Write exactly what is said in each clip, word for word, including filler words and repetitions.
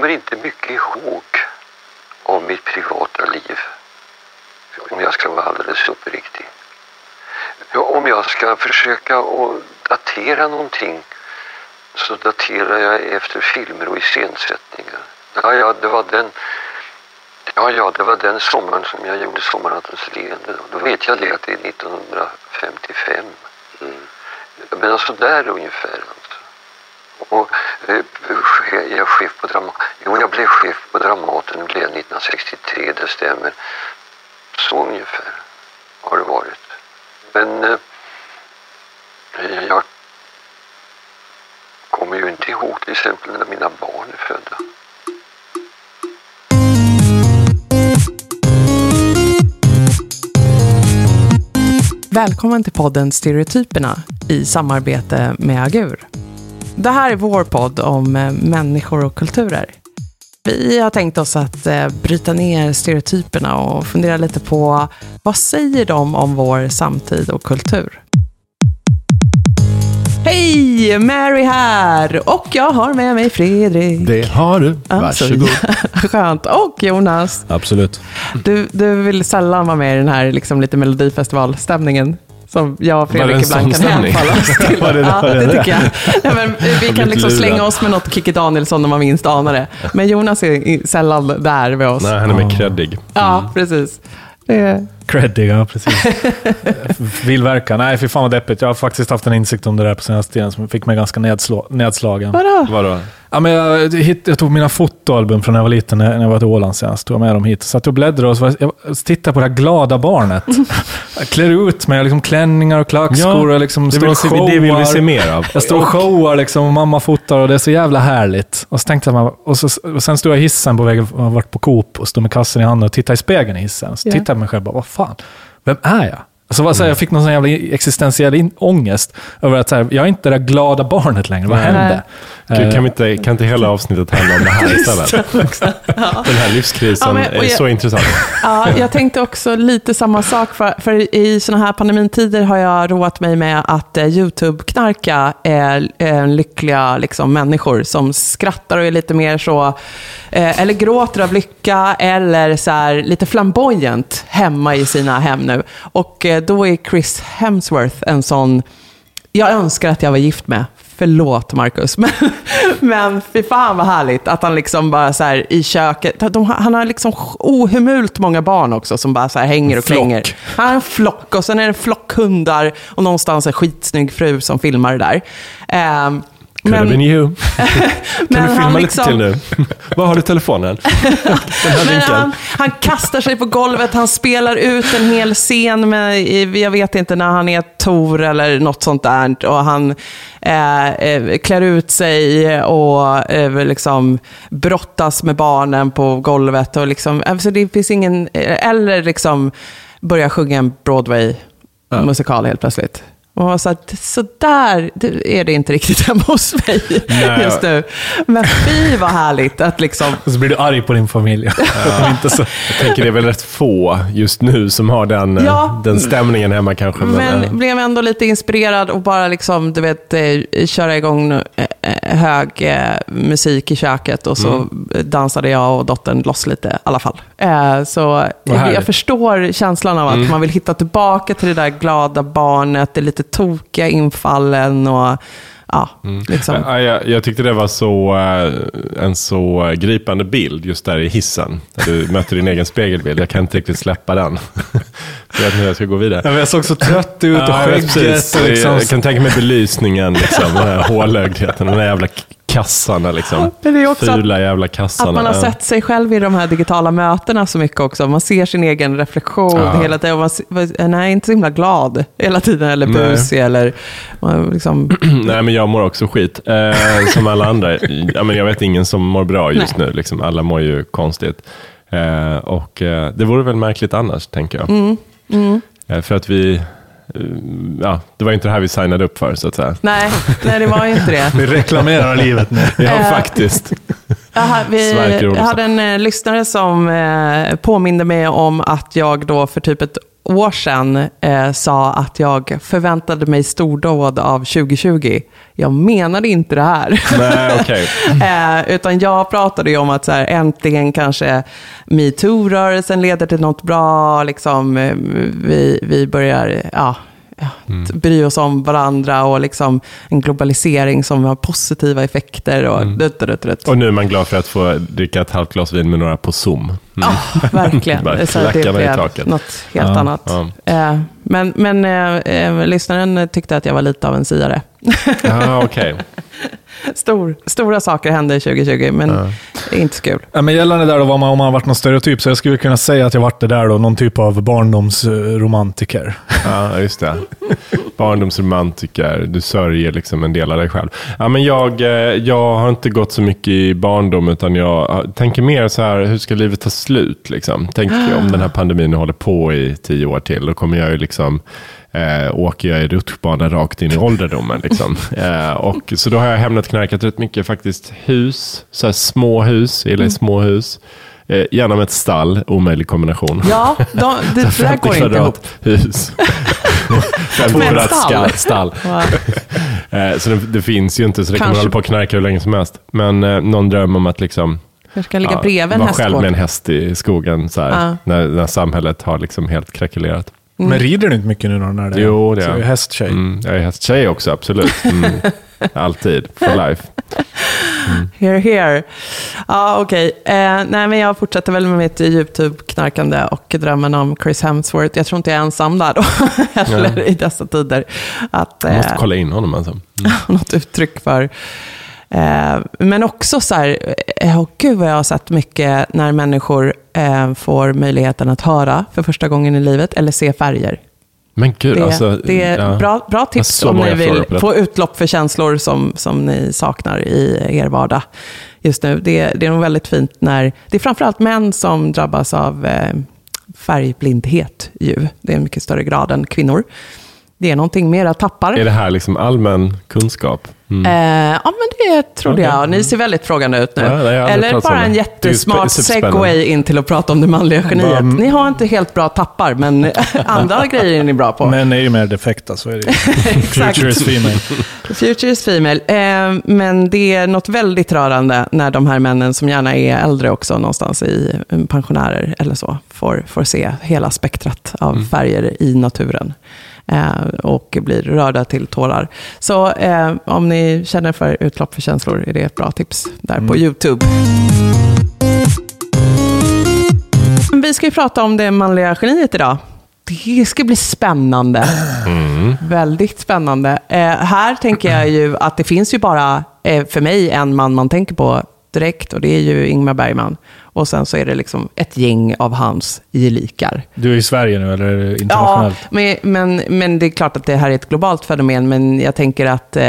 kommer inte mycket ihåg om mitt privata liv, om jag ska vara alldeles uppriktig. Om jag ska försöka att datera någonting så daterar jag efter filmer och iscensättningar. Ja, ja, det var den, ja, ja, det var den sommaren som jag gjorde Sommarnattens leende. Då vet jag det att det är nittonhundrafemtiofem. Mm. Men alltså där ungefär. Och jag är chef på Dramaten. Jo, jag blev chef på Dramaten blev nittonhundrasextiotre, det stämmer. Så ungefär har det varit. Men eh, jag kommer ju inte ihåg till exempel när mina barn är födda. Välkommen till podden Stereotyperna i samarbete med Agur. Det här är vår podd om människor och kulturer. Vi har tänkt oss att bryta ner stereotyperna och fundera lite på vad säger de om vår samtid och kultur. Hej, Mary här! Och jag har med mig Fredrik. Det har du, varsågod. Alltså, skönt, och Jonas. Absolut. Du, du vill sällan vara med i den här liksom, lite melodifestivalstämningen. Som jag och Fredrik ibland kan hänfallas till. det, det, ja, det tycker jag. Nej, men vi kan liksom slänga oss med något Kickit Danielsson om man minst anar det. Men Jonas är sällan där med oss. Nej, han är mer kreddig. Mm. Ja, precis. Det... Kreddig, ja, precis. Vill verka. Nej, fy fan vad deppigt. Jag har faktiskt haft en insikt om det där på senaste tiden som fick mig ganska nedslå- nedslagen. Vadå? Vadå? Ja, men jag, hit, jag tog mina fotoalbum från när jag var liten, när jag var till Åland senast. Tog jag med dem hit. Så att jag bläddrade och så var, jag tittade på det här glada barnet. Jag klär ut mig, liksom klänningar och klackskor. Ja, och liksom det, vill se, det vill vi se mer av. Jag står och showar liksom, och mamma fotar och det är så jävla härligt. Och, så tänkte jag, man, och, så, och sen stod jag i hissen på vägen, jag varit på Coop och stod med kassen i handen och tittade i spegeln i hissen. Så yeah. Tittade jag mig själv och bara, vad fan, vem är jag? Alltså, alltså, jag fick någon sån jävla existentiell in- ångest över att så här, jag är inte det där glada barnet längre. Vad hände? Gud, kan, vi inte, kan inte hela avsnittet handla om det här istället? Den här livskrisen ja, men, är jag, så intressant. Ja, jag tänkte också lite samma sak. För, för i såna här pandemitider har jag roat mig med att eh, Youtube-knarka är, är lyckliga liksom, människor som skrattar och är lite mer så... Eh, eller gråter av lycka eller så här, lite flamboyant hemma i sina hem nu. Och eh, då är Chris Hemsworth en sån... Jag önskar att jag var gift med... Förlåt Marcus, men, men fy fan vad härligt att han liksom bara så här i köket, de, han har liksom ohemult många barn också som bara så här hänger och klänger. Han har en flock och sen är det flockhundar och någonstans en skitsnygg fru som filmar det där. Um, Could have been you. Kan du filma lite liksom... till nu? Var har du telefonen? Den här men han, han kastar sig på golvet. Han spelar ut en hel scen med, jag vet inte när han är Thor eller något sånt där. Och han eh, klär ut sig och eh, liksom brottas med barnen på golvet. Och liksom, alltså det finns ingen, eller liksom börjar sjunga en Broadway musikal helt plötsligt. Och så, att, så där är det inte riktigt hemma hos mig nej, just nu. Men fy vad härligt att liksom... Och så blir du arg på din familj. Ja. Inte så. Jag tänker det är väl rätt få just nu som har den, ja, den stämningen hemma kanske. Men, men blev ändå lite inspirerad och bara liksom, du vet, köra igång hög musik i köket. Och så mm. dansade jag och dottern loss lite i alla fall. Så jag förstår känslan av att mm. man vill hitta tillbaka till det där glada barnet. Det är lite tokiga infallen och ja, mm. liksom. Jag, jag tyckte det var så en så gripande bild just där i hissen. Där du möter din egen spegelbild. Jag kan inte riktigt släppa den. Jag vet inte hur jag ska gå vidare. Ja, men jag såg så trött ut och ja, skägget. Liksom. Jag, jag kan tänka mig belysningen, liksom, den här hålögdheten, den här jävla kassarna liksom. Men det är också fula att, jävla kassarna. Att man har sett sig själv i de här digitala mötena så mycket också. Man ser sin egen reflektion ja. hela tiden. Man, man är inte så himla glad hela tiden eller busig eller man liksom... Nej, men jag mår också skit. Eh, som alla andra. Ja, men jag vet ingen som mår bra just Nej. nu. Liksom. Alla mår ju konstigt. Eh, och eh, det vore väl märkligt annars, tänker jag. Mm. Mm. Eh, för att vi... Ja, det var inte det här vi signade upp för så att säga. Nej, nej det var inte det. Vi reklamerar livet nu. Ja, faktiskt. Aha, vi hade en lyssnare som påminde mig om att jag då för typ ett år sedan eh, sa att jag förväntade mig stordåd av tjugo tjugo. Jag menade inte det här. Nej, okay. eh, utan jag pratade ju om att så här, äntligen kanske MeToo-rörelsen leder till något bra. Liksom, vi, vi börjar... Ja, Mm. bry oss om varandra och liksom en globalisering som har positiva effekter och mm. dut, dut, dut. Och nu är man glad för att få dricka ett halvt glas vin med några på Zoom. Mm. Ja, verkligen. Bara så det är något helt ja, annat. Ja. Men, men eh, lyssnaren tyckte att jag var lite av en siare. Ja, okej. Okay. Stor, stora saker hände i tjugo tjugo, men ja. Det är inte så kul. Ja, men gällande där då, var man, om man har varit någon stereotyp, så jag skulle kunna säga att jag varit det där då, någon typ av barndomsromantiker. Ja, just det. Barndomsromantiker, du sörjer liksom en del av dig själv. Ja, men jag, jag har inte gått så mycket i barndom, utan jag tänker mer så här, hur ska livet ta slut? Liksom? Tänk om den här pandemin håller på i tio år till, då kommer jag ju liksom... Eh, åker jag i rutschbana rakt in i ålderdomen liksom. eh, och så då har jag hämnat knarkat rätt mycket faktiskt hus, så här små hus eller mm. små hus eh, gärna med ett stall, omöjlig kombination. Ja, då, det, det där går inte ihop hus. Men stall, stall. eh, så det, det finns ju inte, så det kanske. Kan hålla på att knarka hur länge som helst, men eh, någon dröm om att liksom jag ska ligga ja, bredvid en hästgård, vara själv med en häst i skogen så här, ah. när, när samhället har liksom helt krackelerat. Mm. Men rider du inte mycket nu då när det är? Jo, det är. Så är jag hästtjej. Mm, jag är hästtjej också, absolut. Mm. Alltid, for life. Mm. Here, here. Ja, okej. Okay. Eh, nej, men jag fortsätter väl med mitt YouTube-knarkande och drömmen om Chris Hemsworth. Jag tror inte jag är ensam där då, eller ja. I dessa tider. Att, eh, jag måste kolla in honom ensam. Mm. Något uttryck för... Eh, men också så här, oh, gud vad jag har sett mycket när människor eh, får möjligheten att höra för första gången i livet eller se färger. Men gud, det, alltså, det är ja, bra, bra tips om ni vill få utlopp för känslor som, som ni saknar i er vardag just nu. Det, det är nog väldigt fint när, det är framförallt män som drabbas av eh, färgblindhet ju. Det är en mycket större grad än kvinnor. Det är någonting mer att tappar. Är det här liksom allmän kunskap? Mm. Eh, ja, men det trodde okay. jag. Ni ser väldigt frågande ut nu. Ja, eller bara sådana. En jättesmart segway in till att prata om det manliga geniet. Ni har inte helt bra tappar, men andra grejer är ni bra på. Men är ju mer defekta, så är det Future is female. Future is female. Eh, men det är något väldigt rörande när de här männen, som gärna är äldre också, någonstans i pensionärer eller så, får, får se hela spektrat av mm. färger i naturen. Och blir rörda till tårar. Så eh, om ni känner för utlopp för känslor är det ett bra tips där mm. på YouTube. Vi ska ju prata om det manliga geniet idag. Det ska bli spännande. Mm. Väldigt spännande. Eh, här tänker jag ju att det finns ju bara eh, för mig en man man tänker på direkt, och det är ju Ingmar Bergman. Och sen så är det liksom ett gäng av hans gelikar. Du är i Sverige nu, eller är det internationellt? Ja, men, men, men det är klart att det här är ett globalt fenomen. Men jag tänker att eh,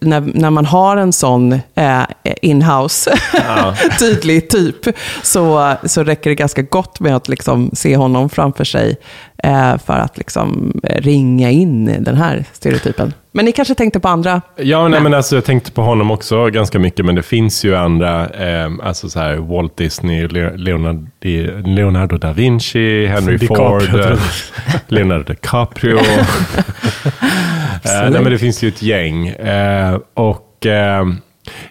när, när man har en sån eh, in-house ja. tydlig typ, så, så räcker det ganska gott med att liksom se honom framför sig eh, för att liksom ringa in den här stereotypen. Men ni kanske tänkte på andra? Ja, nej, men alltså, jag tänkte på honom också ganska mycket. Men det finns ju andra, eh, alltså så här Walt Disney, Leonardo, Leonardo da Vinci, Henry DiCaprio. Ford, Leonardo DiCaprio. eh, nej, men det finns ju ett gäng. Eh, och eh,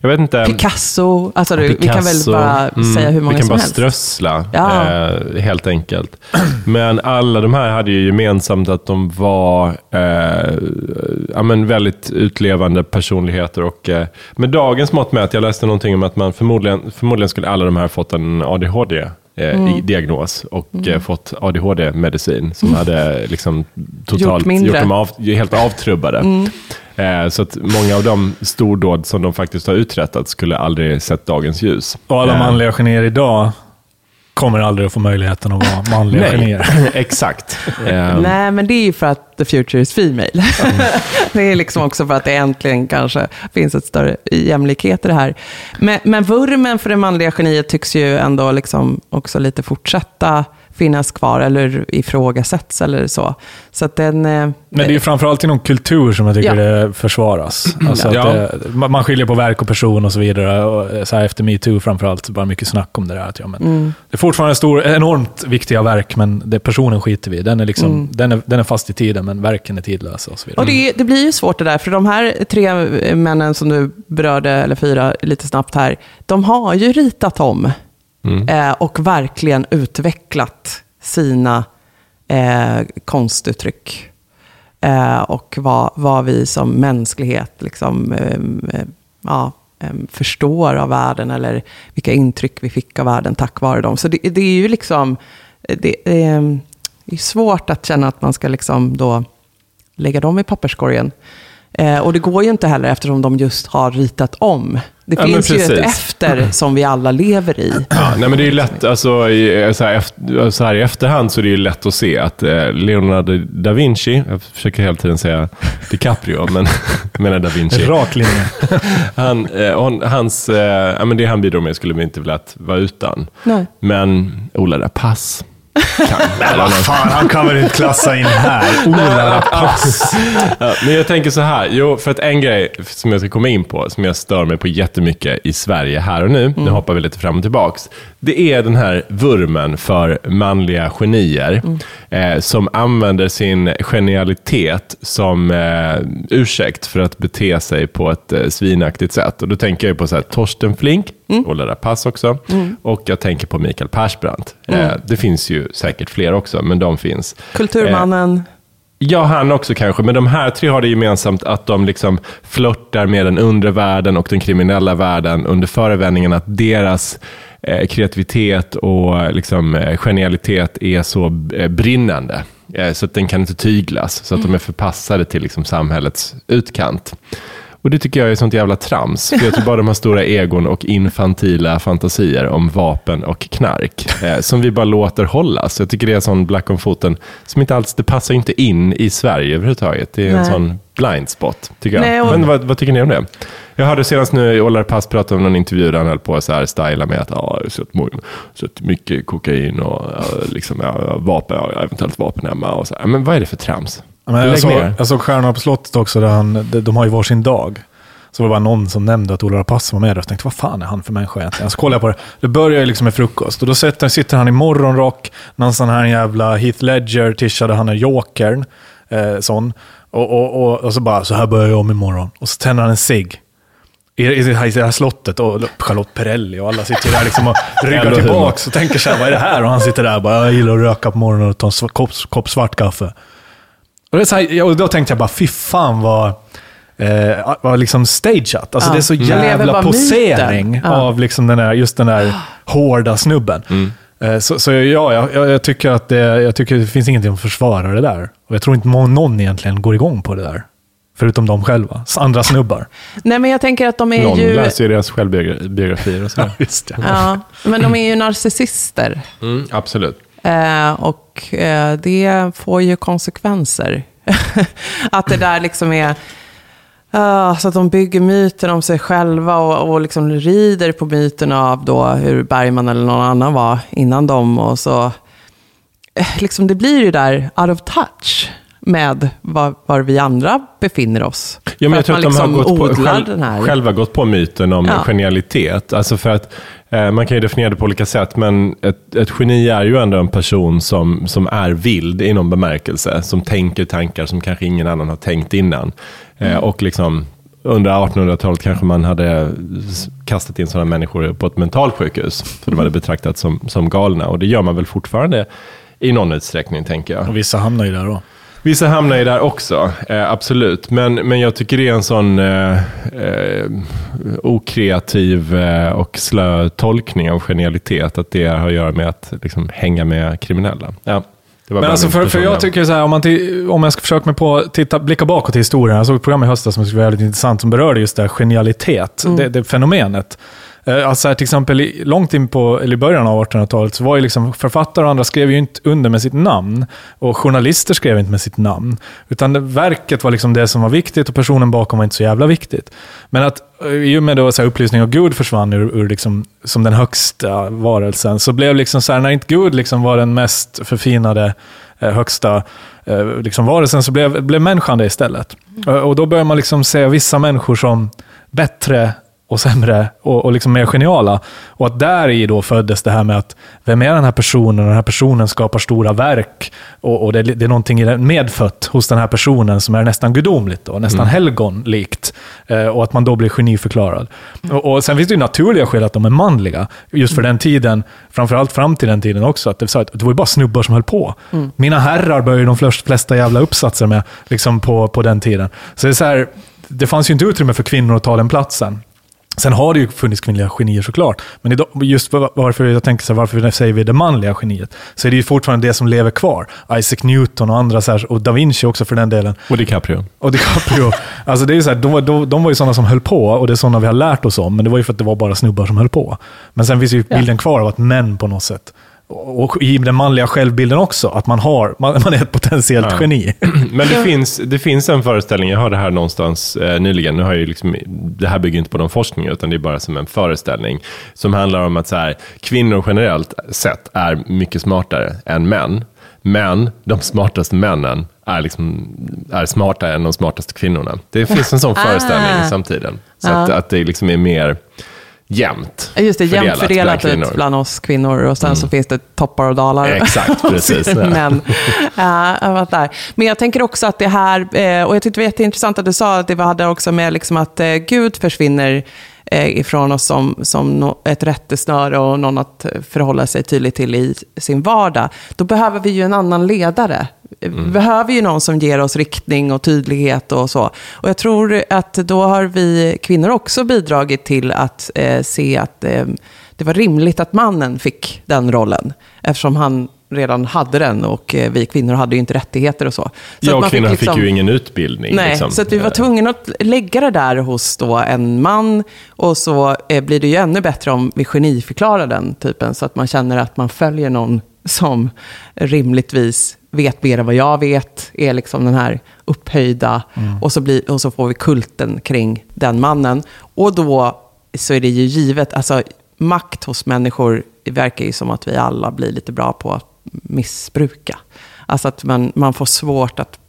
jag vet inte... Picasso. Alltså, du, Picasso. Vi kan väl bara mm, säga hur många som helst. Vi kan bara strössla, ja. eh, helt enkelt. Men alla de här hade ju gemensamt att de var eh, ja, men väldigt utlevande personligheter. Och, eh, med dagens mått med att jag läste någonting om att man förmodligen, förmodligen skulle alla de här fått en A D H D. Mm. diagnos och mm. fått A D H D-medicin som hade liksom totalt gjort, gjort dem av, helt avtrubbade. Mm. Eh, så att många av de stordåd som de faktiskt har uträttat skulle aldrig sett dagens ljus. Och alla eh. manliga genier idag kommer aldrig att få möjligheten att vara manliga genier. Exakt. um. Nej, men det är ju för att the future is female. Det är liksom också för att det äntligen kanske finns ett större jämlikhet i det här. Men, men vurmen för det manliga geniet tycks ju ändå liksom också lite fortsätta finnas kvar eller ifrågasätts eller så. Så att den, men det är ju framförallt inom kultur som jag tycker ja. det försvaras. Alltså ja. att det, man skiljer på verk och person och så vidare. Och så här efter MeToo framförallt, bara mycket snack om det där. Att ja, men mm. det är fortfarande en stor, enormt viktiga verk, men det personen skiter vi. Den är, liksom, mm. den, är, den är fast i tiden, men verken är tidlösa och så vidare. Och det, det blir ju svårt det där, för de här tre männen som du berörde, eller fyra lite snabbt här, de har ju ritat om. Mm. Och verkligen utvecklat sina eh, konstuttryck eh, och vad, vad vi som mänsklighet liksom, eh, ja, eh, förstår av världen, eller vilka intryck vi fick av världen tack vare dem. Så det, det är ju liksom det, eh, det är svårt att känna att man ska liksom då lägga dem i papperskorgen. Eh, och det går ju inte heller eftersom de just har ritat om. Det ja, finns ju ett efter som vi alla lever i. Ja, nej, men det är ju lätt, alltså, i, så, här efter, så här i efterhand så är det ju lätt att se att eh, Leonardo da Vinci, jag försöker hela tiden säga DiCaprio, men menar da Vinci. Rak linje. Han, eh, hon, hans, eh, ja, men det han bidrog med skulle vi inte vilja vara utan. Nej. Men Ola Rapace. Kan, fan, han kan väl inte klassa in här. Ola Rapace. Ja, men jag tänker så här, jo, för att en grej som jag ska komma in på, som jag stör mig på jättemycket i Sverige här och nu, mm. nu hoppar vi lite fram och tillbaks, det är den här vurmen för manliga genier mm. eh, som använder sin genialitet som eh, ursäkt för att bete sig på ett eh, svinaktigt sätt. Och då tänker jag på så här, Torsten Flink, mm. och Lera Pass också, mm. och jag tänker på Mikael Persbrandt. Mm. Eh, det finns ju säkert fler också, men de finns. Kulturmannen... Eh, Ja, han också kanske. Men de här tre har det gemensamt att de liksom flörtar med den undre världen och den kriminella världen under förevändningen att deras eh, kreativitet och liksom, eh, genialitet är så eh, brinnande. Eh, så att den kan inte tyglas. Så att mm. de är förpassade till liksom, samhällets utkant. Och det tycker jag är sånt jävla trams. För jag tror bara de här stora egon och infantila fantasier om vapen och knark. Eh, som vi bara låter hålla. Så jag tycker det är sån black om foten som inte alls, det passar inte in i Sverige överhuvudtaget. Det är Nej. en sån blind spot, tycker jag. Nej, och... Men vad, vad tycker ni om det? Jag hörde senast nu Ola Rapace prata om någon intervju där han höll på att så här styla med att ah, jag sett mycket kokain och ja, liksom, ja, vapen, ja, eventuellt vapen hemma. Och så här. Men vad är det för trams? Men jag, såg, jag såg Stjärnorna på slottet också där han, de har ju varsin dag. Så var det bara någon som nämnde att Ola Rapace var med och tänkte, vad fan är han för människa egentligen? Så kollar jag på det. Det börjar ju liksom med frukost. Och då sitter, sitter han i morgonrock, någon sån här jävla Heath Ledger tishade han är jokern. Eh, sån. Och, och, och, och så bara, så här börjar jag om imorgon. Och så tänder han en cigg. I, i, I det här slottet och Charlotte Pirelli och alla sitter där liksom och ryggar tillbaka och tänker så här, vad är det här? Och han sitter där och bara, jag gillar att röka på morgonen och ta en kopp, kopp svart kaffe. Och, det är så här, och då tänkte jag bara, fy fan vad, eh, vad liksom stageat. Alltså ja. det är så jävla posering ja. av liksom den här, just den här hårda snubben. Mm. Eh, så så ja, jag, jag, tycker att det, jag tycker att det finns ingenting att försvara det där. Och jag tror inte någon egentligen går igång på det där. Förutom de själva, andra snubbar. Nej, men jag tänker att de är någon ju... Någon läser ju deras självbiografier och så. Ja, visst. Ja. Men de är ju narcissister. Mm, absolut. Eh, och eh, det får ju konsekvenser. Att det där liksom är... Uh, så att de bygger myten om sig själva och, och liksom rider på myten av då hur Bergman eller någon annan var innan dem. Och så... Eh, liksom det blir ju där out of touch med var, var vi andra befinner oss. Ja, men jag tror att, att de liksom har gått på, själv, den här. själva gått på myten om ja. genialitet. Alltså för att eh, man kan ju definiera det på olika sätt, men ett, ett geni är ju ändå en person som, som är vild i någon bemärkelse, som tänker tankar som kanske ingen annan har tänkt innan. Eh, och liksom under artonhundratalet kanske man hade kastat in sådana människor på ett mentalsjukhus, för de hade betraktats som, som galna. Och det gör man väl fortfarande i någon utsträckning, tänker jag. Och vissa hamnar ju där då. Vissa hamnar ju där också, eh, absolut. Men, men jag tycker det är en sån eh, eh, okreativ eh, och slö tolkning av genialitet. Att det har att göra med att liksom, hänga med kriminella. Ja, det var men alltså för, för jag tycker så här, om, man t- om jag ska försöka mig på att titta, blicka bakåt i historien. Jag såg ett program i höstas som var väldigt intressant som berörde just det här genialitet, mm. det, det fenomenet. Alltså till exempel långt in på, eller i början av artonhundratalet så var ju liksom författare och andra skrev ju inte under med sitt namn, och journalister skrev inte med sitt namn, utan det, verket var liksom det som var viktigt och personen bakom var inte så jävla viktigt. Men att i och med då så här, upplysning av Gud försvann ur, ur liksom, som den högsta varelsen, så blev liksom så här, när inte Gud liksom var den mest förfinade högsta liksom varelsen, så blev, blev människan det istället. Och då börjar man liksom se vissa människor som bättre och sämre och, och liksom mer geniala. Och att där i då föddes det här med att vem är den här personen? Den här personen skapar stora verk, och, och det, det är någonting i den medfött hos den här personen som är nästan gudomligt då, nästan mm. helgonlikt. Eh, och att man då blir geniförklarad. Mm. Och, och sen finns det ju naturliga skäl att de är manliga. Just för mm. den tiden, framförallt fram till den tiden också, att det, så att det var ju bara snubbar som höll på. Mm. Mina herrar började de flesta jävla uppsatser med liksom på, på den tiden. Så det är så här, det fanns ju inte utrymme för kvinnor att ta den platsen. Sen har det ju funnits kvinnliga genier såklart. Men idag, just varför jag tänker så här, varför säger vi det manliga geniet? Så är det ju fortfarande det som lever kvar. Isaac Newton och andra så här, och Da Vinci också för den delen. Och DiCaprio. Och DiCaprio. Alltså det är ju så här, de, de, de var ju sådana som höll på, och det är sådana vi har lärt oss om. Men det var ju för att det var bara snubbar som höll på. Men sen finns ju bilden yeah. kvar av att män på något sätt. Och i den manliga självbilden också, att man har man, man är ett potentiellt ja. geni. Men det finns, det finns en föreställning, jag hörde det här någonstans eh, nyligen, nu har jag ju liksom, det här bygger inte på någon forskning utan det är bara som en föreställning som handlar om att så här, kvinnor generellt sett är mycket smartare än män, men de smartaste männen är, liksom, är smartare än de smartaste kvinnorna. Det finns en sån ah. föreställning i samtiden, så ah. att, att det liksom är mer jämnt. Just det, fördelat jämnt fördelat bland, ut bland oss kvinnor, och sen mm. så finns det toppar och dalar. Exakt, precis. Men, äh, där. Men jag tänker också att det här, och jag tyckte det var jätteintressant att du sa att det hade också med liksom att Gud försvinner ifrån oss som, som ett rättesnöre och någon att förhålla sig tydligt till i sin vardag. Då behöver vi ju en annan ledare. Mm. Behöver ju någon som ger oss riktning och tydlighet och så. Och jag tror att då har vi kvinnor också bidragit till att eh, se att eh, det var rimligt att mannen fick den rollen, eftersom han redan hade den, och eh, vi kvinnor hade ju inte rättigheter och så. Så ja, och man kvinnor fick, liksom, fick ju ingen utbildning. Nej, liksom. Så att vi var tvungna att lägga det där hos då en man, och så eh, blir det ju ännu bättre om vi geniförklarar den typen, så att man känner att man följer någon som rimligtvis vet mer än vad jag vet, är liksom den här upphöjda mm. och, så blir, och så får vi kulten kring den mannen, och då så är det ju givet, alltså makt hos människor verkar ju som att vi alla blir lite bra på att missbruka, alltså att man, man får svårt att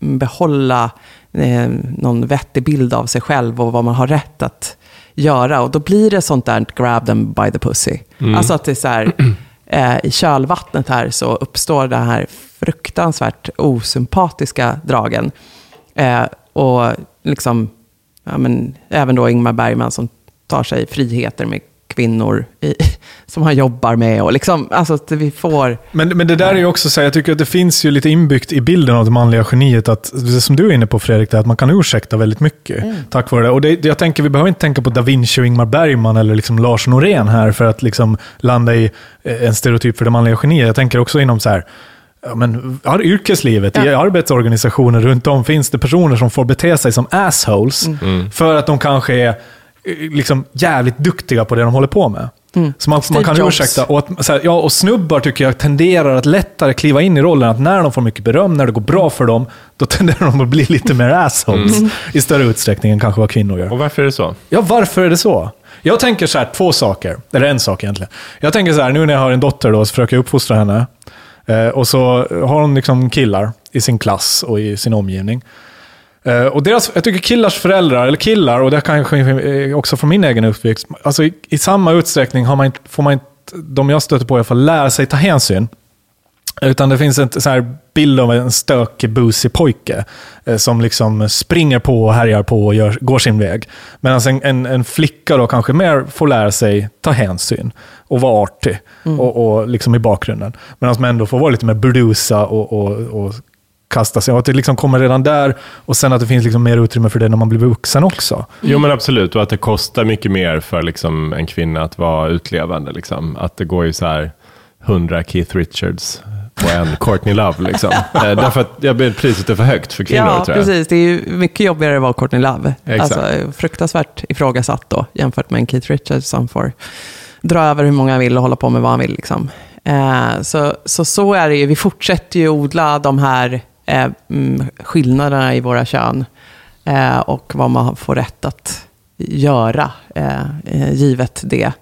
behålla eh, någon vettig bild av sig själv och vad man har rätt att göra, och då blir det sånt där grab them by the pussy mm. alltså att det är så här i kölvattnet här så uppstår den här fruktansvärt osympatiska dragen. Eh, och liksom, ja, men, även då Ingmar Bergman som tar sig friheter med kvinnor i, som han jobbar med, och liksom, alltså att vi får... Men, men det där är ju också så här, jag tycker att det finns ju lite inbyggt i bilden av det manliga geniet, att, som du är inne på Fredrik, det är att man kan ursäkta väldigt mycket mm. tack vare det. Och det, jag tänker, vi behöver inte tänka på Da Vinci och Ingmar Bergman eller liksom Lars Norén här för att liksom landa i en stereotyp för det manliga geniet. Jag tänker också inom så här, ja, men yrkeslivet, ja. I arbetsorganisationer runt om finns det personer som får bete sig som assholes mm. för att de kanske är liksom jävligt duktiga på det de håller på med. Mm. Så man, man kan Jobs. ursäkta. Och, att, så här, ja, och snubbar tycker jag tenderar att lättare kliva in i rollen att när de får mycket beröm, när det går bra för dem, då tenderar de att bli lite mer assholes mm. i större utsträckning än kanske vad kvinnor gör. Och varför är det så? Ja, varför är det så? Jag tänker så här, två saker. Eller en sak egentligen. Jag tänker så här, nu när jag har en dotter då, så försöker jag uppfostra henne. Eh, och så har hon liksom killar i sin klass och i sin omgivning. Uh, och deras, jag tycker killars föräldrar, eller killar, och det kanske också från min egen uppväxt, alltså i, i samma utsträckning har man inte, får man inte, de jag stöter på i alla fall, lära sig ta hänsyn. Utan det finns en så här bild av en stökig, busig pojke eh, som liksom springer på och härjar på och gör, går sin väg. Medan en, en, en flicka då kanske mer får lära sig ta hänsyn och vara artig mm. och, och liksom i bakgrunden. Medan man ändå får vara lite mer brusa och, och, och kasta sig, och att det liksom kommer redan där, och sen att det finns liksom mer utrymme för det när man blir vuxen också. Mm. Jo men absolut, och att det kostar mycket mer för liksom en kvinna att vara utlevande liksom. Att det går ju så här hundra Keith Richards på en Courtney Love liksom. eh, därför att jag blev priset är för högt för kvinnor, ja, tror jag. Ja, precis. Det är ju mycket jobbigare att vara Courtney Love. Exakt. Alltså fruktansvärt ifrågasatt då jämfört med en Keith Richards som får dra över hur många han vill och hålla på med vad han vill liksom. Eh, så, så så är det ju. Vi fortsätter ju odla de här eh, skillnaderna i våra kön eh, och vad man får rätt att göra eh, givet det.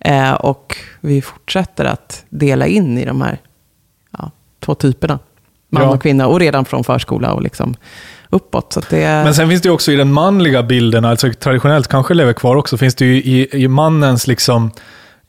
Eh, och vi fortsätter att dela in i de här ja, två typerna. Man ja. och kvinna. Och redan från förskola och liksom uppåt. Så att det... Men sen finns det ju också i den manliga bilden, alltså traditionellt kanske lever kvar också, finns det ju i, i mannens liksom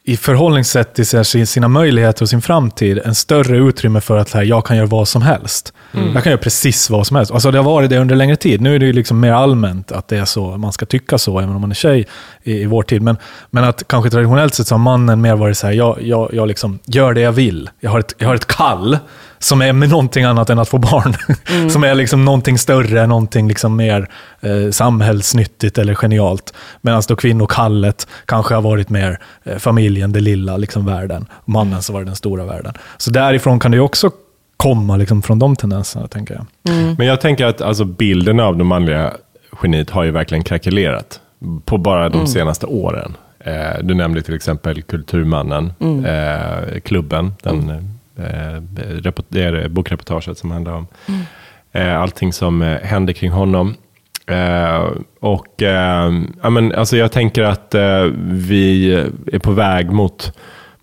i förhållningssätt till sina möjligheter och sin framtid en större utrymme för att här, jag kan göra vad som helst. Mm. Jag kan göra precis vad som helst. Alltså det har varit det under längre tid. Nu är det ju liksom mer allmänt att det är så, man ska tycka så även om man är tjej i, i vår tid. Men, men att kanske traditionellt sett så har mannen mer varit så här, jag, jag, jag liksom gör det jag vill. Jag har ett, jag har ett kall som är med någonting annat än att få barn. Mm. Som är liksom någonting större, någonting liksom mer eh, samhällsnyttigt eller genialt. Medan då kvinnokallet kanske har varit mer eh, familjen, det lilla liksom, världen. Mannen så var det den stora världen. Så därifrån kan det ju också komma liksom, från de tendenserna, tänker jag. Mm. Men jag tänker att alltså, bilden av det manliga geniet har ju verkligen krackelerat på bara de mm. senaste åren. Eh, du nämnde till exempel Kulturmannen, mm. eh, klubben, den... Mm. det är bokreportaget som handlar om mm. allting som händer kring honom och ja, men, alltså jag tänker att vi är på väg mot,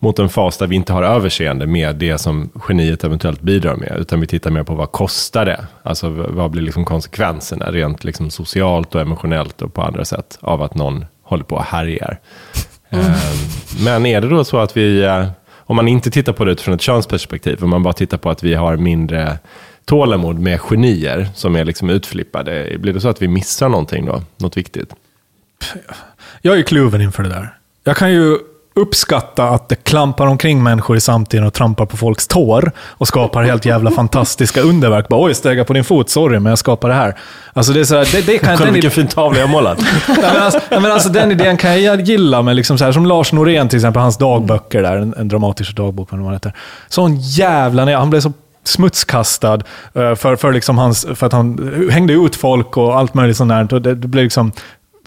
mot en fas där vi inte har överseende med det som geniet eventuellt bidrar med, utan vi tittar mer på vad kostar det, alltså vad blir liksom konsekvenserna rent liksom socialt och emotionellt och på andra sätt av att någon håller på och härjar. Mm. Men är det då så att vi, om man inte tittar på det utifrån ett könsperspektiv, om man bara tittar på att vi har mindre tålamod med genier som är liksom utflippade, blir det så att vi missar någonting då? Något viktigt? Jag är ju kluven inför det där. Jag kan ju uppskatta att det klampar omkring människor i samtiden och trampar på folks tår och skapar helt jävla fantastiska underverk. Bara, oj, stega på din fot, sorry, men jag skapar det här. Alltså det är så här, det, det kan... Kolla vilken fin tavla jag målat. men, alltså, men alltså den idén kan jag gilla med liksom så här, som Lars Norén till exempel, hans dagböcker där, en, en dramatisk dagbok vad man heter. Sån jävla, han blev så smutskastad för, för, liksom hans, för att han hängde ut folk och allt möjligt sånt där. Det, det blev liksom,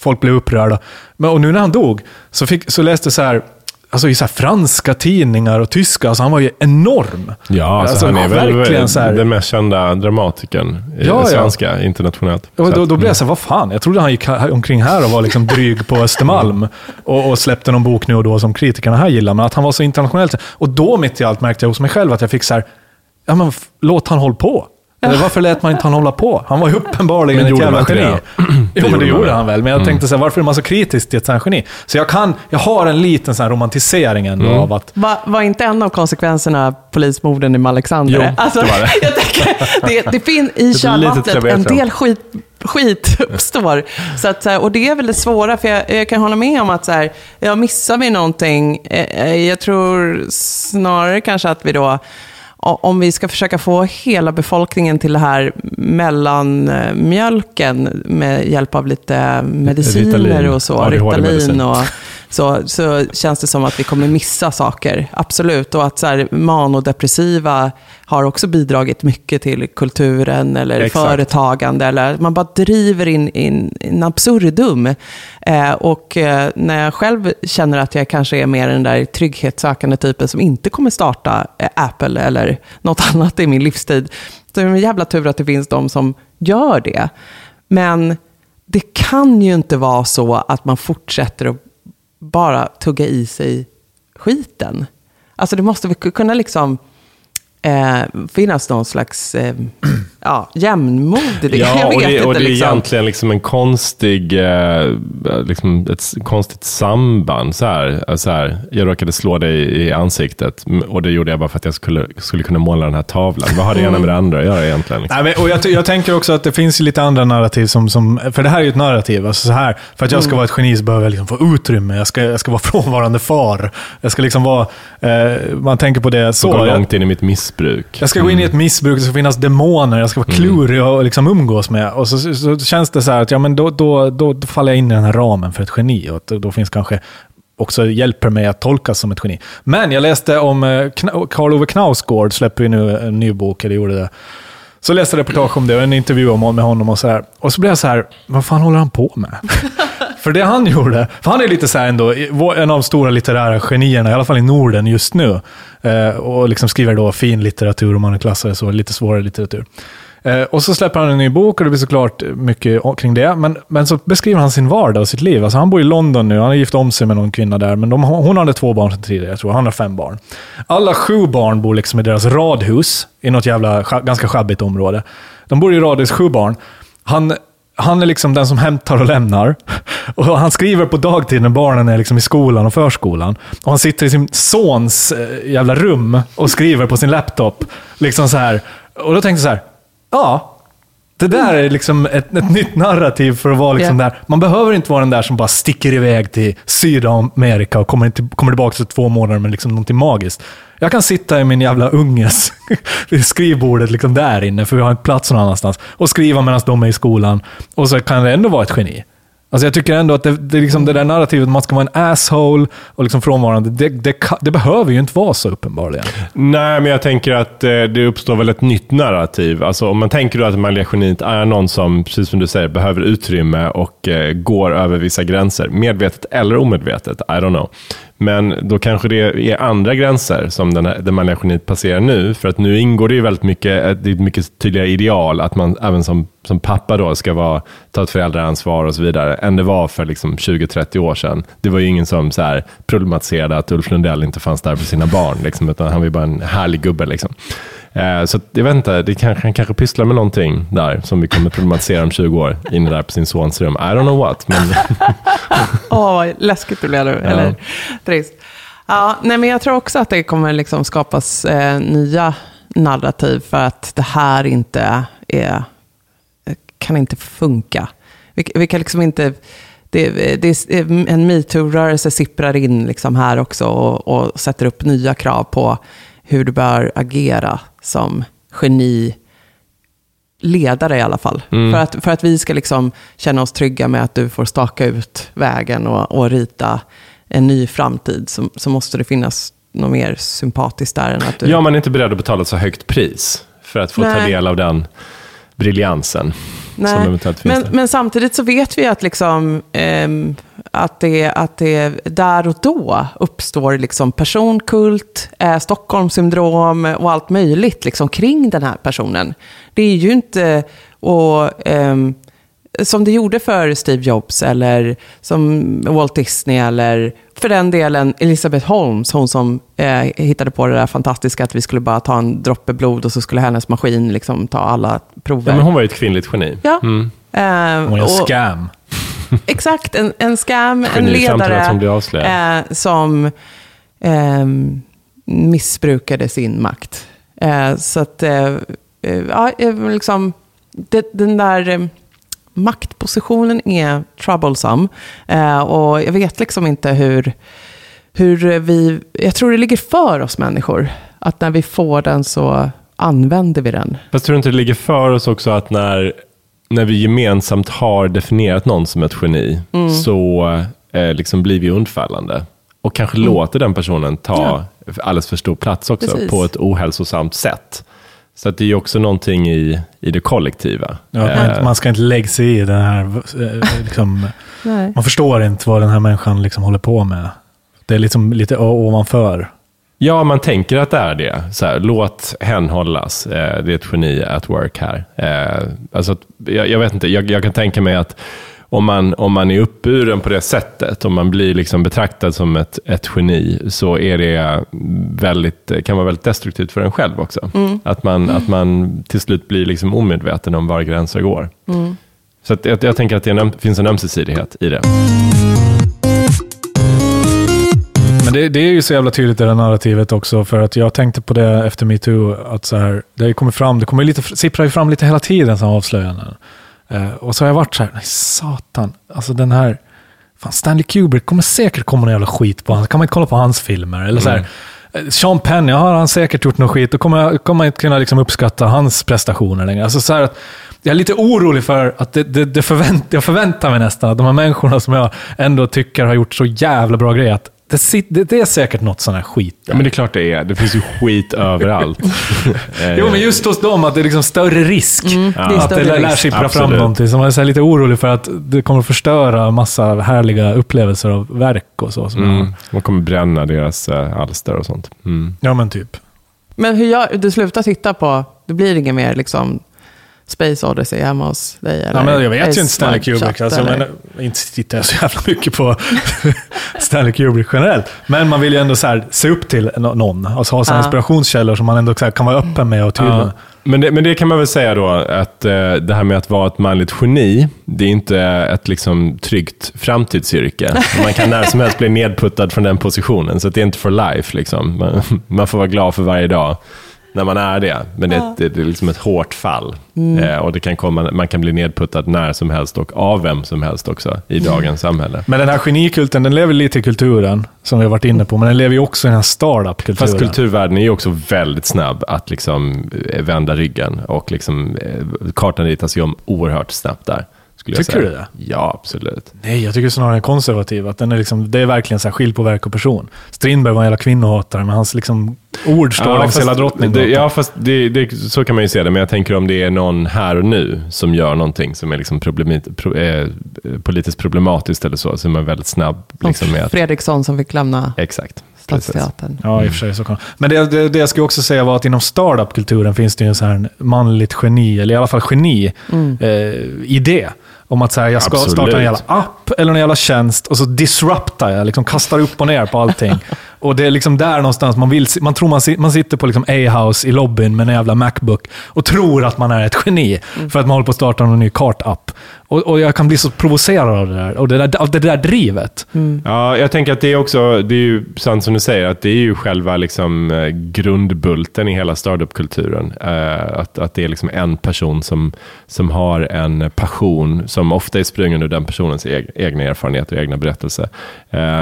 folk blev upprörda. Men, och nu när han dog så, fick, så läste så här, alltså i så här franska tidningar och tyska, alltså han var ju enorm. Ja, alltså, alltså han är väl, verkligen så här... den mest kända dramatikern i ja, svenska, ja. internationellt. Ja, då, då blev jag så här, vad fan, jag trodde han gick omkring här och var liksom dryg på Östermalm och, och släppte någon bok nu och då som kritikerna här gillar, men att han var så internationellt. Och då mitt i allt märkte jag hos mig själv att jag fick så här, ja men låt han hålla på. Eller varför lät man inte han hålla på? Han var ju uppenbarligen ett jävla geni. Det. Jo, men det gjorde han väl. Men jag mm. tänkte så här, varför är man så kritisk till ett sånt geni? Så jag, kan, jag har en liten sån här romantisering ändå mm. av att... Va, var inte en av konsekvenserna polismorden i Malexander? Alltså, det var det. Jag tänker, det, det finns i kärnvattnet en del skit, skit uppstår. Så att, och det är väl det svåra, för jag, jag kan hålla med om att så här, jag missar vi någonting. Jag tror snarare kanske att vi då... Om vi ska försöka få hela befolkningen till det här mellanmjölken med hjälp av lite mediciner Ritalin. och så, Ritalin och så, så känns det som att vi kommer missa saker. Absolut. Och att så här, manodepressiva har också bidragit mycket till kulturen eller Exakt. företagande. Eller man bara driver in en absurdum. Eh, och eh, när jag själv känner att jag kanske är mer den där trygghetssökande typen som inte kommer starta eh, Apple eller något annat i min livstid, så är det en jävla tur att det finns de som gör det. Men det kan ju inte vara så att man fortsätter att bara tugga i sig skiten. Alltså det måste vi kunna liksom eh, finnas någon slags eh, ja, jämnmod i det. Ja, och det, och det är liksom egentligen liksom en konstig eh, liksom ett konstigt samband så här, så här, jag råkade slå dig i ansiktet och det gjorde jag bara för att jag skulle, skulle kunna måla den här tavlan. Vad har det ena med det andra att göra egentligen? Liksom? Nej, men, och jag, t- jag tänker också att det finns lite andra narrativ som, som, för det här är ju ett narrativ alltså så här, för att jag ska vara ett geni så behöver jag liksom få utrymme, jag ska, jag ska vara frånvarande far, jag ska liksom vara eh, man tänker på det så. Jag går långt in i mitt missbruk. Jag ska gå in i ett missbruk, det ska finnas demoner, jag ska vara klurig och liksom umgås med. Och så, så, så känns det så här att ja, men då, då, då, då faller jag in i den här ramen för ett geni. Och då finns kanske också hjälper mig att tolkas som ett geni. Men jag läste om Karl Ove Knausgård, släpper ju nu en ny bok, eller gjorde det. Så läste jag reportage om det och en intervju om med honom och så här. Och så blev jag så här, vad fan håller han på med? För det han gjorde, för han är lite så här ändå, en av de stora litterära genierna, i alla fall i Norden just nu. Eh, och liksom skriver då fin litteratur, om man klassar det så, lite svårare litteratur. Eh, och så släpper han en ny bok och det blir såklart mycket kring det. Men, men så beskriver han sin vardag och sitt liv. Alltså han bor i London nu, han har gift om sig med någon kvinna där. Men de, hon hade två barn sedan tidigare, jag tror. Han har fem barn. Alla sju barn bor liksom i deras radhus, i något jävla, ganska skabbigt område. De bor i radhus, sju barn. Han... Han är liksom den som hämtar och lämnar. Och han skriver på dagtid när barnen är liksom i skolan och förskolan. Och han sitter i sin sons jävla rum och skriver på sin laptop. Liksom så här. Och då tänkte jag så här, ja, det där är liksom ett, ett nytt narrativ för att vara liksom yeah. där. Man behöver inte vara den där som bara sticker iväg till Sydamerika och kommer, till, kommer tillbaka till två månader med liksom någonting magiskt. Jag kan sitta i min jävla unges skrivbordet liksom där inne, för vi har en plats någon annanstans, och skriva medan de är i skolan. Och så kan det ändå vara ett geni. Alltså jag tycker ändå att det, det, liksom det där narrativet, man ska vara en asshole och liksom frånvarande, det, det, det behöver ju inte vara så uppenbarligen. Nej, men jag tänker att det uppstår väl ett nytt narrativ. Alltså om man tänker då att manliga geniet är någon som, precis som du säger, behöver utrymme och eh, går över vissa gränser, medvetet eller omedvetet, I don't know. Men då kanske det är andra gränser som den, här, den manliga geniet passerar nu, för att nu ingår det ju väldigt mycket, det är ett mycket tydligare ideal att man även som, som pappa då ska vara, ta ett föräldraansvar och så vidare, än det var för liksom tjugo trettio år sedan. Det var ju ingen som så här problematiserade att Ulf Lundell inte fanns där för sina barn liksom, utan han var ju bara en härlig gubbe liksom. Eh, så jag vet inte, det kanske, han kanske pysslar med någonting där som vi kommer problematisera om tjugo år inne där på sin sons rum. I don't know what. Åh, men... oh, läskigt du blev du, ja. Eller trist. Ja, nej, men jag tror också att det kommer liksom skapas eh, nya narrativ, för att det här inte är, kan inte funka. Vi, vi kan liksom inte... Det, det är en MeToo-rörelse sipprar in liksom här också och, och sätter upp nya krav på hur du bör agera som geniledare i alla fall. Mm. För att, för att vi ska liksom känna oss trygga med att du får staka ut vägen och, och rita en ny framtid, så, så måste det finnas något mer sympatiskt där än att du... Ja, man är inte beredd att betala ett så högt pris för att få Nej. ta del av den briljansen. Nej, men, men samtidigt så vet vi att, liksom, eh, att, det, att det där och då uppstår liksom personkult, eh, Stockholmssyndrom och allt möjligt liksom kring den här personen. Det är ju inte och, eh, som det gjorde för Steve Jobs eller som Walt Disney, eller för den delen Elizabeth Holmes, hon som eh, hittade på det där fantastiska att vi skulle bara ta en droppe blod och så skulle hennes maskin liksom ta alla prover. Ja, men hon var ju ett kvinnligt geni. Ja. Mm. Eh, hon är en scam. Exakt, en, en scam, en ledare som, eh, som eh, missbrukade sin makt. Eh, så att eh, ja, liksom det, den där... Eh, maktpositionen är troublesome eh, och jag vet liksom inte hur, hur vi, jag tror det ligger för oss människor att när vi får den så använder vi den. Fast tror du inte det ligger för oss också att när, när vi gemensamt har definierat någon som ett geni, mm. så eh, liksom blir vi undfallande och kanske mm. låter den personen ta ja. alldeles för stor plats också. Precis. På ett ohälsosamt sätt. Så att det är ju också någonting i, i det kollektiva. Ja, eh. Man ska inte lägga sig i den här... Liksom, man förstår inte vad den här människan liksom håller på med. Det är liksom lite ovanför. Ja, man tänker att det är det. Så här, låt hen hållas. Eh, det är ett geni at work här. Eh, alltså att, jag, jag vet inte, jag, jag kan tänka mig att om man, om man är uppburen på det sättet, om man blir liksom betraktad som ett, ett geni, så är det väldigt, kan vara väldigt destruktivt för en själv också. Mm. Att, man, mm. att man till slut blir liksom omedveten om var gränser går. Mm. Så att jag, jag tänker att det en, finns en ömsesidighet i det. Men det, det är ju så jävla tydligt i det narrativet också, för att jag tänkte på det efter MeToo, att så här, det kommer fram, det kommer lite, sipprar ju fram lite hela tiden som avslöjanden. Uh, och så har jag varit så här, nej satan, alltså den här, fan, Stanley Kubrick kommer säkert komma någon jävla skit på honom, kan man inte kolla på hans filmer, eller mm. så här, Sean Penn, ja, har han säkert gjort någon skit, då kommer, kommer man inte kunna liksom uppskatta hans prestationer längre. Alltså så här, att Jag är lite orolig för att det, det, det förvänt, jag förväntar mig nästan att de här människorna som jag ändå tycker har gjort så jävla bra grejer, att det, det, det är säkert något sån här skit. Ja, men det är klart det är. Det finns ju skit överallt. Jo, men just hos dem att det är liksom större risk mm, ja. det är större att det lär, lär sippra fram någonting. Så man är så här lite orolig för att det kommer att förstöra massa härliga upplevelser av verk och så. Som mm. Man kommer bränna deras äh, alster och sånt. Mm. Ja, men typ. Men hur jag, du slutar titta på, det blir inget mer liksom Space Odyssey hemma hos dig? Eller? Ja, men jag vet ju inte Stanley Kubrick. Alltså, men, inte tittar jag så jävla mycket på Stanley Kubrick generellt. Men man vill ju ändå så här, se upp till någon. Alltså ha sådana ah. inspirationskällor som man ändå så här, kan vara öppen med och tydlig ah. men, det, men det kan man väl säga då, att eh, det här med att vara ett manligt geni, det är inte ett liksom, tryggt framtidsyrke. Man kan när som helst bli nedputtad från den positionen. Så det är inte for life. Liksom. Man, man får vara glad för varje dag när man är det, men det, ja. det, det är liksom ett hårt fall. Mm. Eh, och det kan komma, man kan bli nedputtad när som helst och av vem som helst också i dagens mm. samhälle. Men den här genikulten, den lever lite i kulturen som vi har varit inne på, men den lever ju också i den här startup-kulturen. Fast kulturvärlden är ju också väldigt snabb att liksom vända ryggen och liksom eh, kartan ritas ju om oerhört snabbt där. Tycker säga. du det? Ja, absolut. Nej, jag tycker snarare en konservativ. Att den är liksom, det är verkligen så här skild på verk och person. Strindberg var en jävla kvinnohatare, men hans liksom ord står ja, hans hela drottning. Det, ja, fast det, det, så kan man ju se det. Men jag tänker om det är någon här och nu som gör någonting som är liksom problemit, pro, eh, politiskt problematiskt eller så, så är man väldigt snabb. Liksom, med att... Fredriksson som fick lämna. Exakt. Stadsteatern. Ja, i och för sig så kan. Men det, det, det jag skulle också säga var att inom startup-kulturen finns det ju en så här manligt geni, eller i alla fall geni mm. eh, idé. Om att säga, jag ska Absolut. starta en jävla app eller en jävla tjänst och så disruptar jag, liksom kastar upp och ner på allting. Och det är liksom där någonstans man vill, man tror man, man sitter på liksom A-house i lobbyn med en jävla MacBook och tror att man är ett geni mm. för att man håller på att starta en ny kartapp. Och, och jag kan bli så provocerad av det där, och det där, av det där drivet. Mm. Ja, jag tänker att det är också, det är ju sant som du säger, att det är ju själva liksom grundbulten i hela startup-kulturen. Att, att det är liksom en person som, som har en passion som ofta är sprungen ur den personens egna erfarenheter och egna berättelser.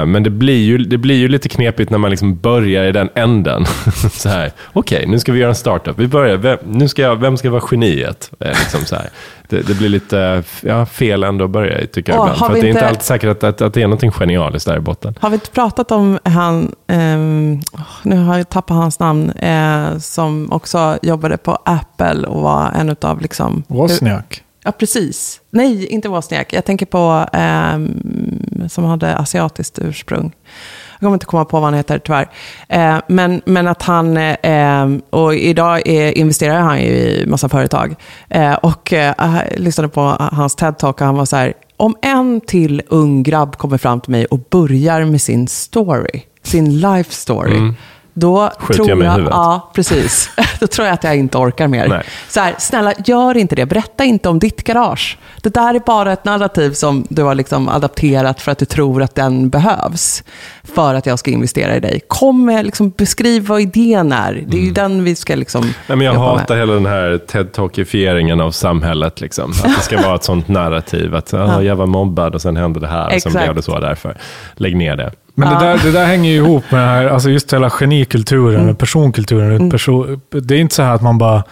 Men det blir ju, det blir ju lite knepigt när man liksom börjar i den änden. Så här, okej, okay, nu ska vi göra en startup. Vi börjar, vem, nu ska jag, vem ska vara geniet? Liksom så här. Det, det blir lite ja, fel ändå att börja, tycker jag. Åh, ibland. För att det är inte alltid säkert att, att, att det är något genialiskt där i botten. Har vi inte pratat om han, eh, nu har jag tappat hans namn, eh, som också jobbade på Apple och var en utav liksom... Wozniak. Ja, precis. Nej, inte Wozniak. Jag tänker på eh, som hade asiatiskt ursprung. Jag kommer inte komma på vad han heter, tyvärr. Eh, men, men att han... Eh, och idag är, investerar han ju i massa företag. Eh, och eh, jag lyssnade på hans TED-talk och han var så här... Om en till ung grabb kommer fram till mig och börjar med sin story, sin life story... Mm. Då Skjuter tror jag, mig jag ja, precis. Då tror jag att jag inte orkar mer. Nej. Så här, snälla, gör inte det. Berätta inte om ditt garage. Det där är bara ett narrativ som du har liksom adapterat för att du tror att den behövs för att jag ska investera i dig. Kom med, liksom, beskriv vad idén är. Det är ju mm. den vi ska liksom... Nej, men jag hatar med. hela den här TED-talkifieringen av samhället. Liksom. Att det ska vara ett sånt narrativ. Att ah, jag var mobbad och sen hände det här. Och sen blev det så därför. Lägg ner det. Men det där, det där hänger ju ihop med det här, alltså just hela genikulturen, mm. personkulturen. Mm. Person, det är inte så här att man bara,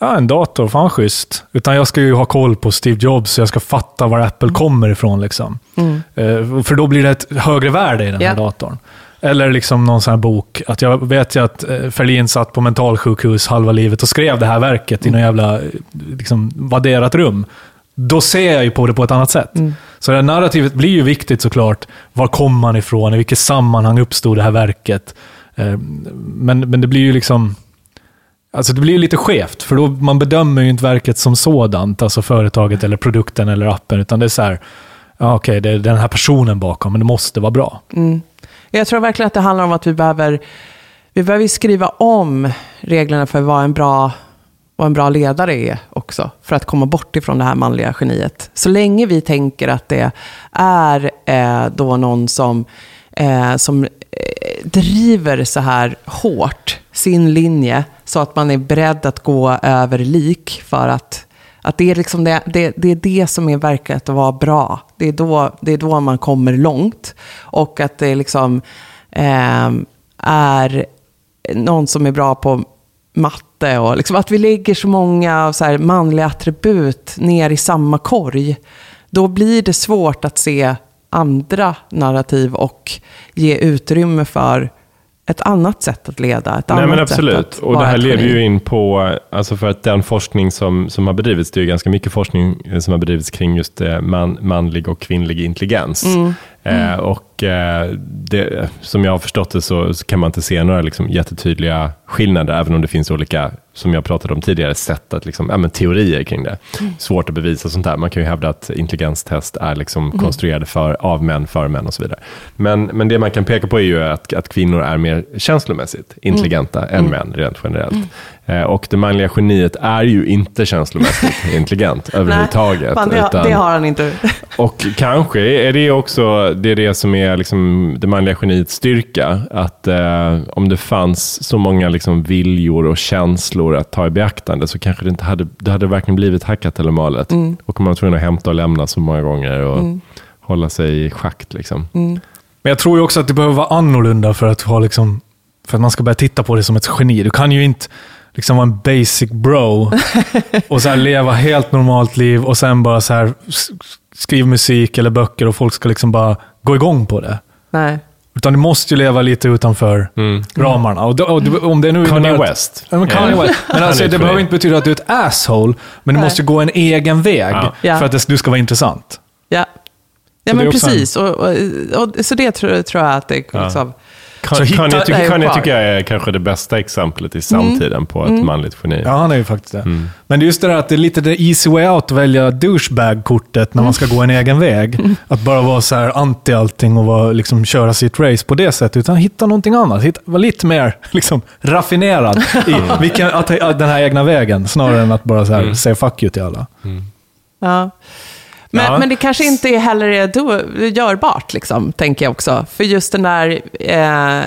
ja, en dator, fan schysst. Utan jag ska ju ha koll på Steve Jobs, så jag ska fatta var Apple mm. kommer ifrån. Liksom. Mm. Eh, för då blir det ett högre värde i den yeah. här datorn. Eller liksom någon sån här bok. Att jag vet ju att Ferlin satt på mentalsjukhus halva livet och skrev det här verket mm. i någon jävla liksom, vadderat rum. Då ser jag ju på det på ett annat sätt. Mm. Så det här narrativet blir ju viktigt såklart. Var kom man ifrån? I vilket sammanhang uppstod det här verket? Men, men det blir ju liksom... Alltså det blir ju lite skevt. För då man bedömer ju inte verket som sådant. Alltså företaget eller produkten eller appen. Utan det är så här... Ja, okej, det är den här personen bakom. Men det måste vara bra. Mm. Jag tror verkligen att det handlar om att vi behöver... Vi behöver skriva om reglerna för vad en bra... och en bra ledare är också, för att komma bort ifrån det här manliga geniet. Så länge vi tänker att det är eh, då någon som, eh, som eh, driver så här hårt sin linje så att man är beredd att gå över lik för att, att det är liksom det, det, det är det som är verkligt att vara bra. Det är, då, det är då man kommer långt och att det liksom eh, är någon som är bra på matte och liksom att vi lägger så många så här manliga attribut ner i samma korg, då blir det svårt att se andra narrativ och ge utrymme för ett annat sätt att leda, ett annat Nej, men absolut. Och det här lever ju in på, alltså för att den forskning som, som har bedrivits, det är ju ganska mycket forskning som har bedrivits kring just man, manlig och kvinnlig intelligens. Mm. Mm. Eh, och eh, det, som jag har förstått det så, så kan man inte se några liksom jättetydliga skillnader, även om det finns olika, som jag pratade om tidigare, sätt att liksom, ja, men teorier kring det. Mm. Svårt att bevisa sånt där. Man kan ju hävda att intelligenstest är liksom mm. konstruerade för, av män, för män och så vidare. Men, men det man kan peka på är ju att, att kvinnor är mer känslomässigt intelligenta mm. än män rent generellt. Mm. Och det manliga geniet är ju inte känslomässigt intelligent överhuvudtaget. Nej, det, utan, det har han inte. Och kanske är det också det, är det som är liksom det manliga geniets styrka. Att eh, om det fanns så många liksom viljor och känslor att ta i beaktande, så kanske det inte hade, det hade verkligen blivit hackat eller malet. Mm. Och man var tvungen att hämta och lämna så många gånger och mm. hålla sig i schakt. Liksom. Mm. Men jag tror ju också att det behöver vara annorlunda för att, ha liksom, för att man ska börja titta på det som ett geni. Du kan ju inte... liksom vara en basic bro och så här leva helt normalt liv och sen bara så här skriva musik eller böcker och folk ska liksom bara gå igång på det. Nej. Utan du måste ju leva lite utanför mm. ramarna. Och, och, och, om det nu Kanye West. Men, yeah. West. men alltså, det behöver inte betyda att du är ett asshole, men du Nej. måste gå en egen väg ja. för att det, du ska vara intressant. Ja, ja men precis. En... Och, och, och, så det tror, tror jag att det är liksom... Ja. Kan, kan jag tycker, kan jag, tycker jag är kanske det bästa exemplet i samtiden mm. på ett mm. manligt geni. Ja, han är ju faktiskt det. Mm. Men det är just det där att det är lite det easy way out att välja douchebag-kortet när man ska gå en egen väg. Mm. Att bara vara så här anti allting och vara, liksom, köra sitt race på det sättet. Utan hitta någonting annat. Hitta, vara lite mer liksom, raffinerad i vilken, att, att den här egna vägen. Snarare än att bara så här, mm. säga fuck you till alla. Mm. Ja. Men, ja. men det kanske inte är heller är då, görbart, liksom, tänker jag också. För just den där, eh,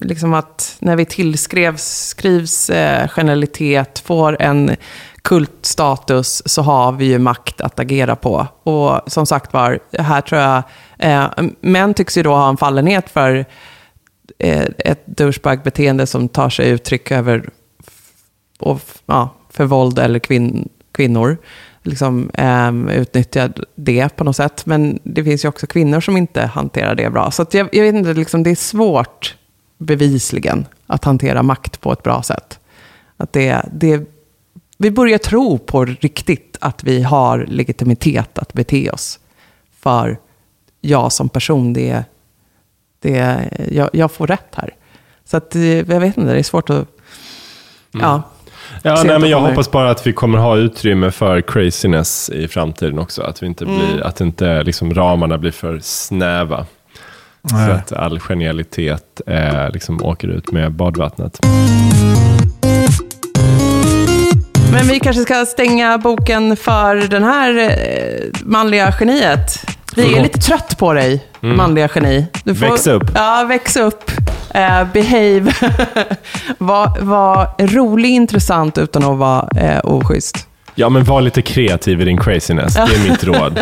liksom att när vi tillskrevs, skrivs eh, generalitet, får en kultstatus, så har vi ju makt att agera på. Och som sagt var, här tror jag, eh, män tycks ju då ha en fallenhet för eh, ett douchebag-beteende som tar sig uttryck över och, ja, för våld eller kvin, kvinnor. Liksom, um, utnyttjad det på något sätt, men det finns ju också kvinnor som inte hanterar det bra, så att jag, jag vet inte, liksom, det är svårt bevisligen att hantera makt på ett bra sätt, att det, det, vi börjar tro på riktigt att vi har legitimitet att bete oss, för jag som person det, det, jag, jag får rätt här, så att, jag vet inte, det är svårt att mm. ja Ja, nej, men jag hoppas bara att vi kommer ha utrymme för craziness i framtiden också. Att, vi inte blir, mm. att inte liksom ramarna blir för snäva. Nej. Så att all genialitet eh, liksom åker ut med badvattnet. Men vi kanske ska stänga boken för den här eh, manliga geniet. Vi är lite trött på dig, mm. manliga geni. Du får, väx upp. Ja, väx upp. Eh, behave. var, var rolig, intressant utan att vara eh, oschysst. Ja, men var lite kreativ i din craziness. Det är mitt råd.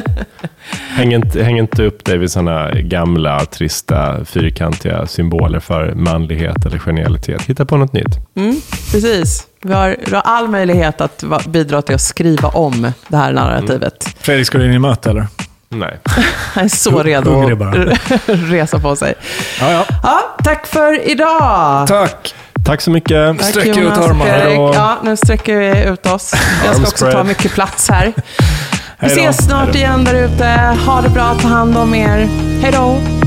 Häng inte, häng inte upp dig vid sådana gamla, trista, fyrkantiga symboler för manlighet eller genialitet. Hitta på något nytt. Mm, precis. Vi har, vi har all möjlighet att va, bidra till att skriva om det här narrativet. Mm. Fredrik, ska du in i möte, eller? Nej. Jag är så redo att resa på sig. Ja, ja. Ja, tack för idag. Tack. Tack så mycket. Tack, sträcker Jonas, ut armarna. Och... Ja, nu sträcker vi ut oss. Jag ska också ta mycket plats här. Vi ses snart igen där ute. Ha det bra, ta hand om er. Hej då.